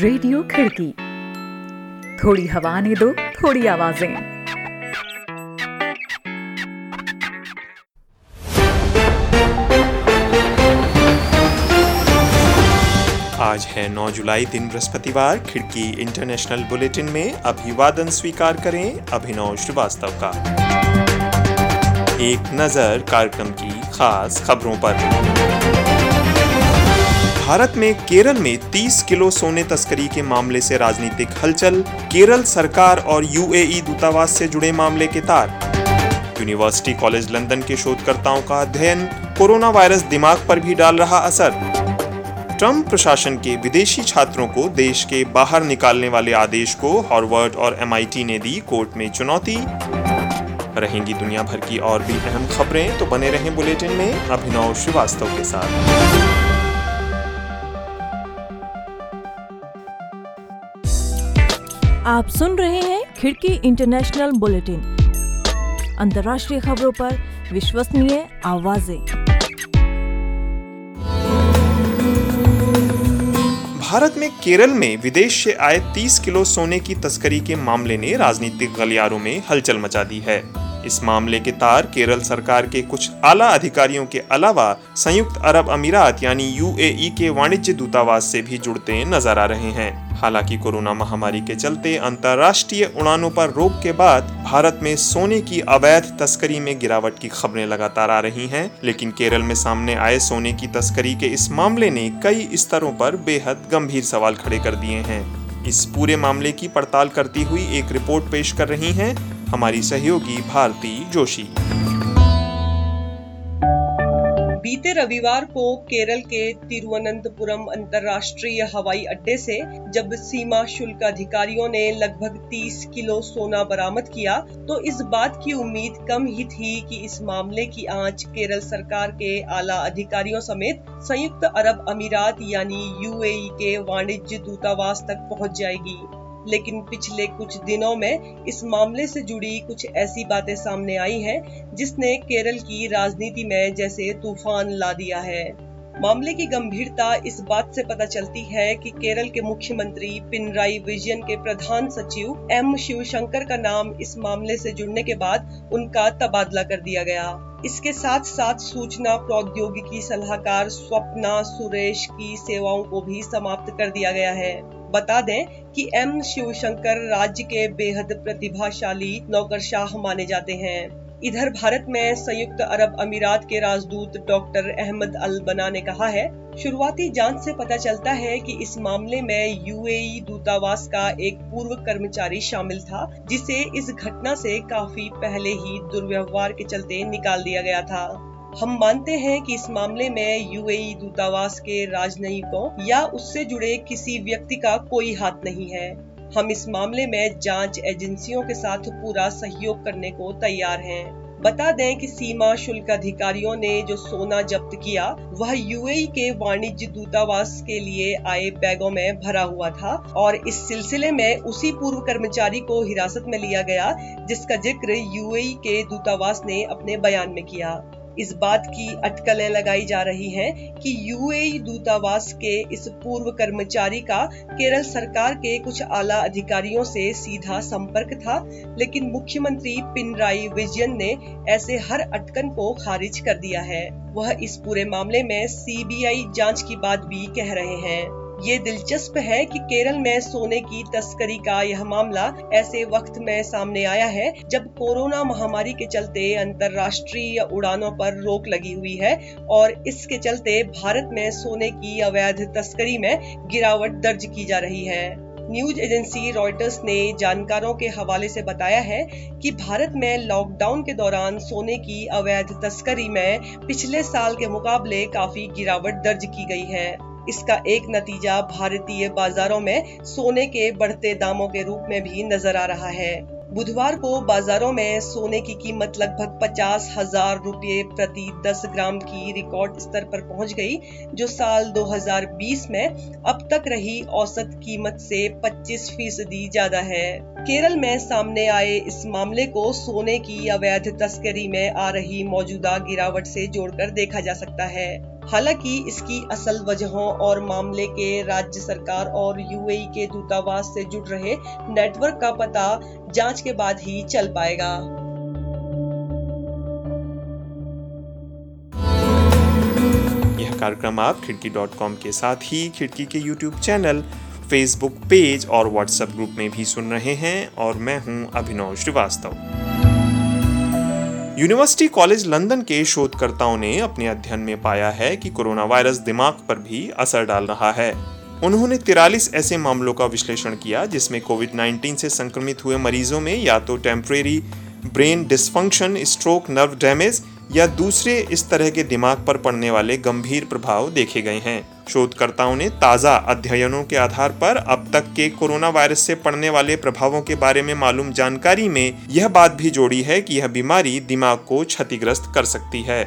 Radio खिड़की, थोड़ी हवा ने दो, थोड़ी आवाजें। आज है 9 जुलाई दिन बृहस्पतिवार। खिड़की इंटरनेशनल बुलेटिन में अभिवादन स्वीकार करें अभिनव श्रीवास्तव का। एक नजर कार्यक्रम की खास खबरों पर। भारत में केरल में 30 किलो सोने तस्करी के मामले से राजनीतिक हलचल। केरल सरकार और यूएई दूतावास से जुड़े मामले के तार। यूनिवर्सिटी कॉलेज लंदन के शोधकर्ताओं का अध्ययन, कोरोना वायरस दिमाग पर भी डाल रहा असर। ट्रम्प प्रशासन के विदेशी छात्रों को देश के बाहर निकालने वाले आदेश को हार्वर्ड और एमआईटी ने दी कोर्ट में चुनौती। रहेंगी दुनिया भर की और भी अहम खबरें, तो बने रहें बुलेटिन में अभिनव श्रीवास्तव के साथ। आप सुन रहे हैं खिड़की इंटरनेशनल बुलेटिन। अंतर्राष्ट्रीय खबरों पर विश्वसनीय आवाजें। भारत में केरल में विदेश से आए 30 किलो सोने की तस्करी के मामले ने राजनीतिक गलियारों में हलचल मचा दी है। इस मामले के तार केरल सरकार के कुछ आला अधिकारियों के अलावा संयुक्त अरब अमीरात यानी यूएई के वाणिज्य दूतावास से भी जुड़ते नजर आ रहे हैं। हालांकि कोरोना महामारी के चलते अंतर्राष्ट्रीय उड़ानों पर रोक के बाद भारत में सोने की अवैध तस्करी में गिरावट की खबरें लगातार आ रही हैं, लेकिन केरल में सामने आए सोने की तस्करी के इस मामले ने कई स्तरों पर बेहद गंभीर सवाल खड़े कर दिए हैं। इस पूरे मामले की पड़ताल करती हुई एक रिपोर्ट पेश कर रही हैं हमारी सहयोगी भारती जोशी। बीते रविवार को केरल के तिरुवनंतपुरम अंतर्राष्ट्रीय हवाई अड्डे से जब सीमा शुल्क अधिकारियों ने लगभग 30 किलो सोना बरामद किया, तो इस बात की उम्मीद कम ही थी कि इस मामले की आंच केरल सरकार के आला अधिकारियों समेत संयुक्त अरब अमीरात यानी यूएई के वाणिज्य दूतावास तक पहुंच जाएगी। लेकिन पिछले कुछ दिनों में इस मामले से जुड़ी कुछ ऐसी बातें सामने आई हैं जिसने केरल की राजनीति में जैसे तूफान ला दिया है। मामले की गंभीरता इस बात से पता चलती है कि केरल के मुख्यमंत्री पिनराई विजयन के प्रधान सचिव एम शिवशंकर का नाम इस मामले से जुड़ने के बाद उनका तबादला कर दिया गया। इसके साथ साथ सूचना प्रौद्योगिकी सलाहकार स्वप्ना सुरेश की सेवाओं को भी समाप्त कर दिया गया है। बता दें कि एम शिवशंकर राज्य के बेहद प्रतिभाशाली नौकरशाह माने जाते हैं। इधर भारत में संयुक्त अरब अमीरात के राजदूत डॉक्टर अहमद अल बना ने कहा है, शुरुआती जांच से पता चलता है कि इस मामले में यूएई दूतावास का एक पूर्व कर्मचारी शामिल था, जिसे इस घटना से काफी पहले ही दुर्व्यवहार के चलते निकाल दिया गया था। हम मानते हैं कि इस मामले में यूएई दूतावास के राजनयिकों या उससे जुड़े किसी व्यक्ति का कोई हाथ नहीं है। हम इस मामले में जांच एजेंसियों के साथ पूरा सहयोग करने को तैयार हैं। बता दें कि सीमा शुल्क अधिकारियों ने जो सोना जब्त किया वह यूएई के वाणिज्य दूतावास के लिए आए बैगों में भरा हुआ था और इस सिलसिले में उसी पूर्व कर्मचारी को हिरासत में लिया गया जिसका जिक्र यूएई के दूतावास ने अपने बयान में किया। इस बात की अटकलें लगाई जा रही हैं कि यूएई दूतावास के इस पूर्व कर्मचारी का केरल सरकार के कुछ आला अधिकारियों से सीधा संपर्क था, लेकिन मुख्यमंत्री पिनराई विजयन ने ऐसे हर अटकन को खारिज कर दिया है। वह इस पूरे मामले में सीबीआई जांच की बात भी कह रहे हैं। ये दिलचस्प है कि केरल में सोने की तस्करी का यह मामला ऐसे वक्त में सामने आया है जब कोरोना महामारी के चलते अंतर्राष्ट्रीय उड़ानों पर रोक लगी हुई है और इसके चलते भारत में सोने की अवैध तस्करी में गिरावट दर्ज की जा रही है। न्यूज एजेंसी रॉयटर्स ने जानकारों के हवाले से बताया है कि भारत में लॉकडाउन के दौरान सोने की अवैध तस्करी में पिछले साल के मुकाबले काफी गिरावट दर्ज की गई है। इसका एक नतीजा भारतीय बाजारों में सोने के बढ़ते दामों के रूप में भी नजर आ रहा है। बुधवार को बाजारों में सोने की कीमत लगभग 50,000 रुपये प्रति 10 ग्राम की रिकॉर्ड स्तर पर पहुंच गई, जो साल 2020 में अब तक रही औसत कीमत से 25% ज्यादा है। केरल में सामने आए इस मामले को सोने की अवैध तस्करी में आ रही मौजूदा गिरावट से जोड़कर देखा जा सकता है। हालांकि इसकी असल वजहों और मामले के राज्य सरकार और यूएई के दूतावास से जुड़ रहे नेटवर्क का पता जांच के बाद ही चल पाएगा। कार्यक्रम आप खिड़की.com के साथ ही खिड़की के YouTube चैनल, Facebook पेज और WhatsApp ग्रुप में भी सुन रहे हैं और मैं हूं Abhinav Srivastava. University college London के शोधकर्ताओं ने अपने अध्ययन में पाया है कि कोरोना वायरस दिमाग पर भी असर डाल रहा है। उन्होंने 43 ऐसे मामलों का विश्लेषण किया जिसमें कोविड-19 से संक्रमित हुए मरीजों में या तो temporary brain dysfunction, stroke, nerve damage या दूसरे इस तरह के दिमाग पर पड़ने वाले गंभीर प्रभाव देखे गए हैं। शोधकर्ताओं ने ताज़ा अध्ययनों के आधार पर अब तक के कोरोना वायरस से पड़ने वाले प्रभावों के बारे में मालूम जानकारी में यह बात भी जोड़ी है कि यह बीमारी दिमाग को क्षतिग्रस्त कर सकती है।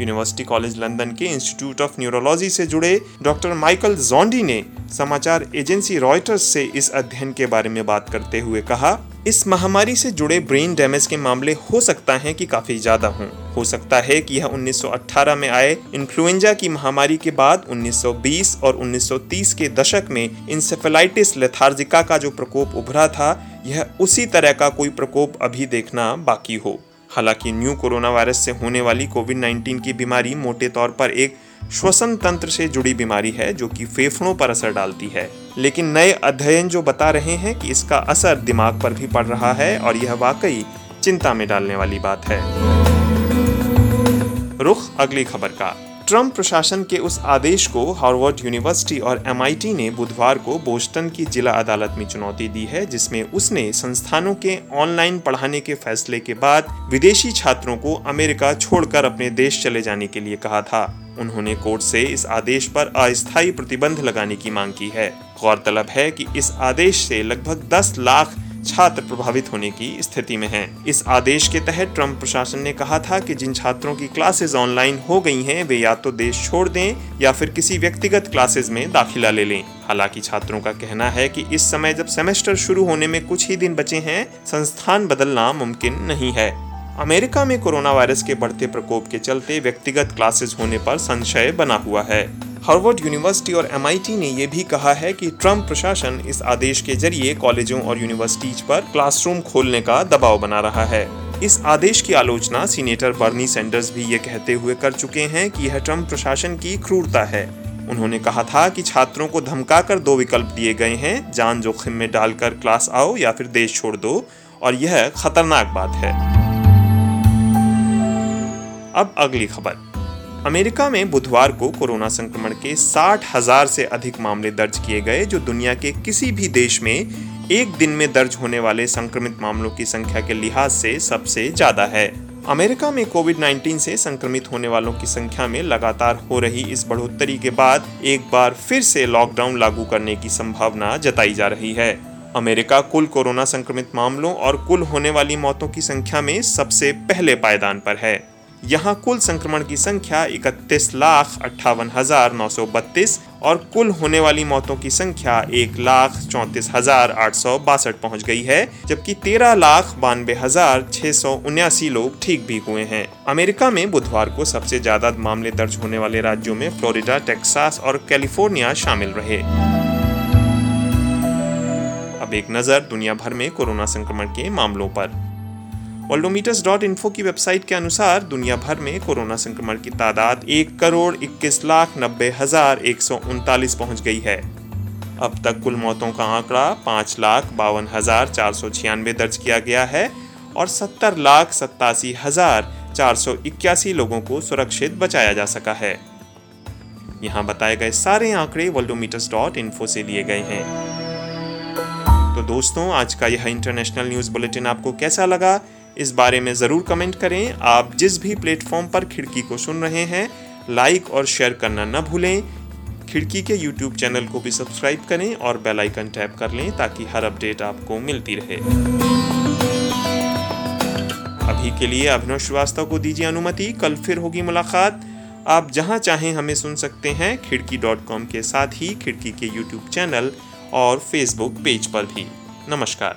यूनिवर्सिटी कॉलेज लंदन के इंस्टीट्यूट ऑफ न्यूरोलॉजी से जुड़े डॉक्टर माइकल जॉन्डी ने समाचार एजेंसी रॉयटर्स से इस अध्ययन के बारे में बात करते हुए कहा, इस महामारी से जुड़े ब्रेन डैमेज के मामले हो सकता है कि काफी ज्यादा हों। हो सकता है कि यह 1918 में आए इन्फ्लुएंजा की महामारी के बाद 1920 और 1930 के दशक में इंसेफेलाइटिस लेथार्जिका का जो प्रकोप उभरा था, यह उसी तरह का कोई प्रकोप अभी देखना बाकी हो। हालांकि न्यू कोरोना वायरस से होने वाली कोविड-19 की बीमारी मोटे तौर पर एक श्वसन तंत्र से जुड़ी बीमारी है जो कि फेफड़ों पर असर डालती है, लेकिन नए अध्ययन जो बता रहे हैं कि इसका असर दिमाग पर भी पड़ रहा है और यह वाकई चिंता में डालने वाली बात है। रुख अगली खबर का। ट्रम्प प्रशासन के उस आदेश को हार्वर्ड यूनिवर्सिटी और एमआईटी ने बुधवार को बोस्टन की जिला अदालत में चुनौती दी है, जिसमें उसने संस्थानों के ऑनलाइन पढ़ाने के फैसले के बाद विदेशी छात्रों को अमेरिका छोड़कर अपने देश चले जाने के लिए कहा था। उन्होंने कोर्ट से इस आदेश पर अस्थायी प्रतिबंध लगाने की मांग की है। गौरतलब है कि इस आदेश से लगभग 10 लाख छात्र प्रभावित होने की स्थिति में हैं। इस आदेश के तहत ट्रम्प प्रशासन ने कहा था कि जिन छात्रों की क्लासेज ऑनलाइन हो गई हैं, वे या तो देश छोड़ दें या फिर किसी व्यक्तिगत क्लासेज में दाखिला ले लें। हालांकि छात्रों का कहना है कि इस समय जब सेमेस्टर शुरू होने में कुछ ही दिन बचे हैं, संस्थान बदलना मुमकिन नहीं है। अमेरिका में कोरोना वायरस के बढ़ते प्रकोप के चलते व्यक्तिगत क्लासेज होने पर संशय बना हुआ है। हार्वर्ड यूनिवर्सिटी और एमआईटी ने यह भी कहा है कि ट्रम्प प्रशासन इस आदेश के जरिए कॉलेजों और यूनिवर्सिटीज पर क्लासरूम खोलने का दबाव बना रहा है। इस आदेश की आलोचना सीनेटर बर्नी सैंडर्स भी ये कहते हुए कर चुके हैं कि यह ट्रम्प प्रशासन की क्रूरता है। उन्होंने कहा था कि छात्रों को धमकाकर 2 विकल्प दिए गए हैं, जान जोखिम में डालकर क्लास आओ या फिर देश छोड़ दो, और यह खतरनाक बात है। अब अगली खबर। अमेरिका में बुधवार को कोरोना संक्रमण के 60,000 से अधिक मामले दर्ज किए गए, जो दुनिया के किसी भी देश में एक दिन में दर्ज होने वाले संक्रमित मामलों की संख्या के लिहाज से सबसे ज्यादा है। अमेरिका में कोविड-19 से संक्रमित होने वालों की संख्या में लगातार हो रही इस बढ़ोतरी के बाद एक बार फिर से लॉकडाउन लागू करने की संभावना जताई जा रही है। अमेरिका कुल कोरोना संक्रमित मामलों और कुल होने वाली मौतों की संख्या में सबसे पहले पायदान पर है। यहाँ कुल संक्रमण की संख्या 31,58,932 और कुल होने वाली मौतों की संख्या 1,34,862 पहुँच गई है, जबकि 13,92,679 लोग ठीक भी हुए हैं। अमेरिका में बुधवार को सबसे ज्यादा मामले दर्ज होने वाले राज्यों में फ्लोरिडा, टेक्सास और कैलिफोर्निया शामिल रहे। अब एक नजर दुनिया भर में कोरोना संक्रमण के मामलों पर। worldometers.info की वेबसाइट के अनुसार दुनिया भर में कोरोना संक्रमण की तादाद 1,21,90,139 पहुंच गई है। अब तक कुल मौतों का आंकड़ा 5,52,496 दर्ज किया गया है और 70,87,481 लोगों को सुरक्षित बचाया जा सका है। यहाँ बताए गए सारे आंकड़े worldometers.info से लिए गए हैं। तो दोस्तों, आज का यह इंटरनेशनल न्यूज़ बुलेटिन आपको कैसा लगा, इस बारे में ज़रूर कमेंट करें। आप जिस भी प्लेटफॉर्म पर खिड़की को सुन रहे हैं, लाइक और शेयर करना न भूलें। खिड़की के यूट्यूब चैनल को भी सब्सक्राइब करें और बेल आइकन टैप कर लें ताकि हर अपडेट आपको मिलती रहे। अभी के लिए अभिनव श्रीवास्तव को दीजिए अनुमति, कल फिर होगी मुलाकात। आप जहाँ चाहें हमें सुन सकते हैं, खिड़की.com के साथ ही खिड़की के यूट्यूब चैनल और फेसबुक पेज पर भी। नमस्कार।